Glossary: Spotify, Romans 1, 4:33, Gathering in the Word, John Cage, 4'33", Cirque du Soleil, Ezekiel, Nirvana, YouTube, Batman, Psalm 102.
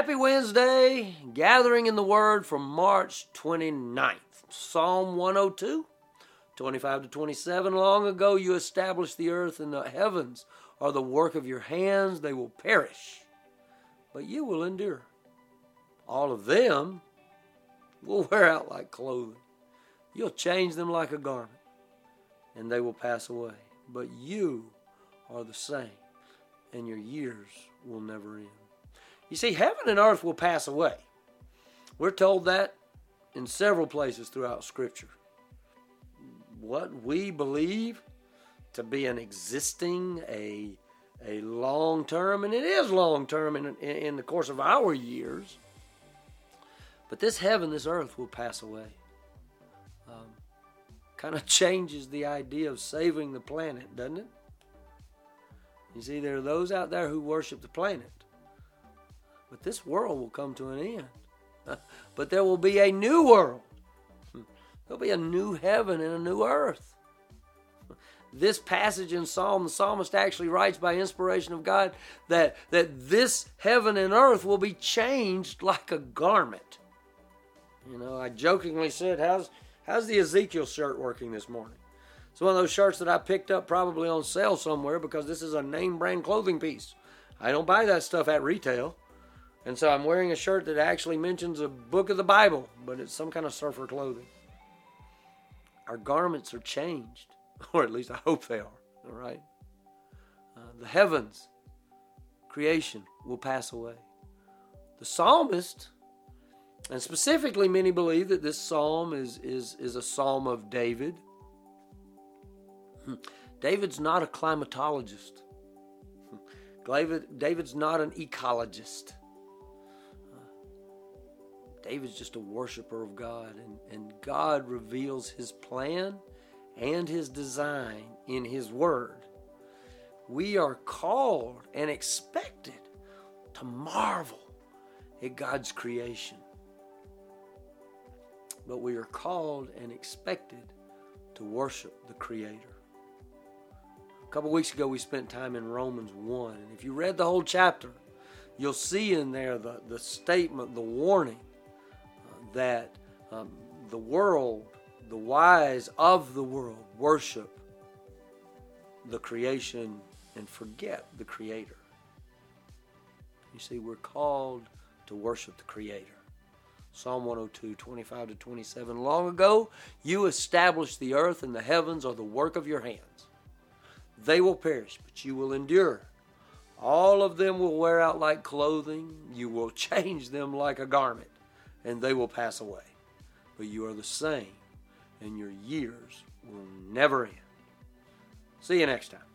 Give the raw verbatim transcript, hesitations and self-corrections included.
Happy Wednesday, Gathering in the Word from March twenty-ninth. Psalm one oh two, twenty-five to twenty-seven. Long ago you established the earth, and the heavens are the work of your hands. They will perish, but you will endure. All of them will wear out like clothing. You'll change them like a garment, and they will pass away. But you are the same, and your years will never end. You see, heaven and earth will pass away. We're told that in several places throughout Scripture. What we believe to be an existing, a, a long-term, and it is long-term in, in, in the course of our years, but this heaven, this earth will pass away. Um, kind of changes the idea of saving the planet, doesn't it? You see, there are those out there who worship the planet. But this world will come to an end. But there will be a new world. There'll be a new heaven and a new earth. This passage in Psalm, the psalmist actually writes by inspiration of God that, that this heaven and earth will be changed like a garment. You know, I jokingly said, how's, how's the Ezekiel shirt working this morning? It's one of those shirts that I picked up probably on sale somewhere because this is a name brand clothing piece. I don't buy that stuff at retail. And so I'm wearing a shirt that actually mentions a book of the Bible, but it's some kind of surfer clothing. Our garments are changed, or at least I hope they are, all right? Uh, the heavens, creation, will pass away. The psalmist, and specifically many believe that this psalm is, is, is a psalm of David. David's not a climatologist. David, David's not an ecologist. David's just a worshiper of God, and, and God reveals his plan and his design in his word. We are called and expected to marvel at God's creation. But we are called and expected to worship the Creator. A couple weeks ago, we spent time in Romans one. And if you read the whole chapter, you'll see in there the, the statement, the warning, that um, the world, the wise of the world, worship the creation and forget the Creator. You see, we're called to worship the Creator. Psalm one oh two, twenty-five to twenty-seven. Long ago, you established the earth, and the heavens are the work of your hands. They will perish, but you will endure. All of them will wear out like clothing. You will change them like a garment, and they will pass away. But you are the same, and your years will never end. See you next time.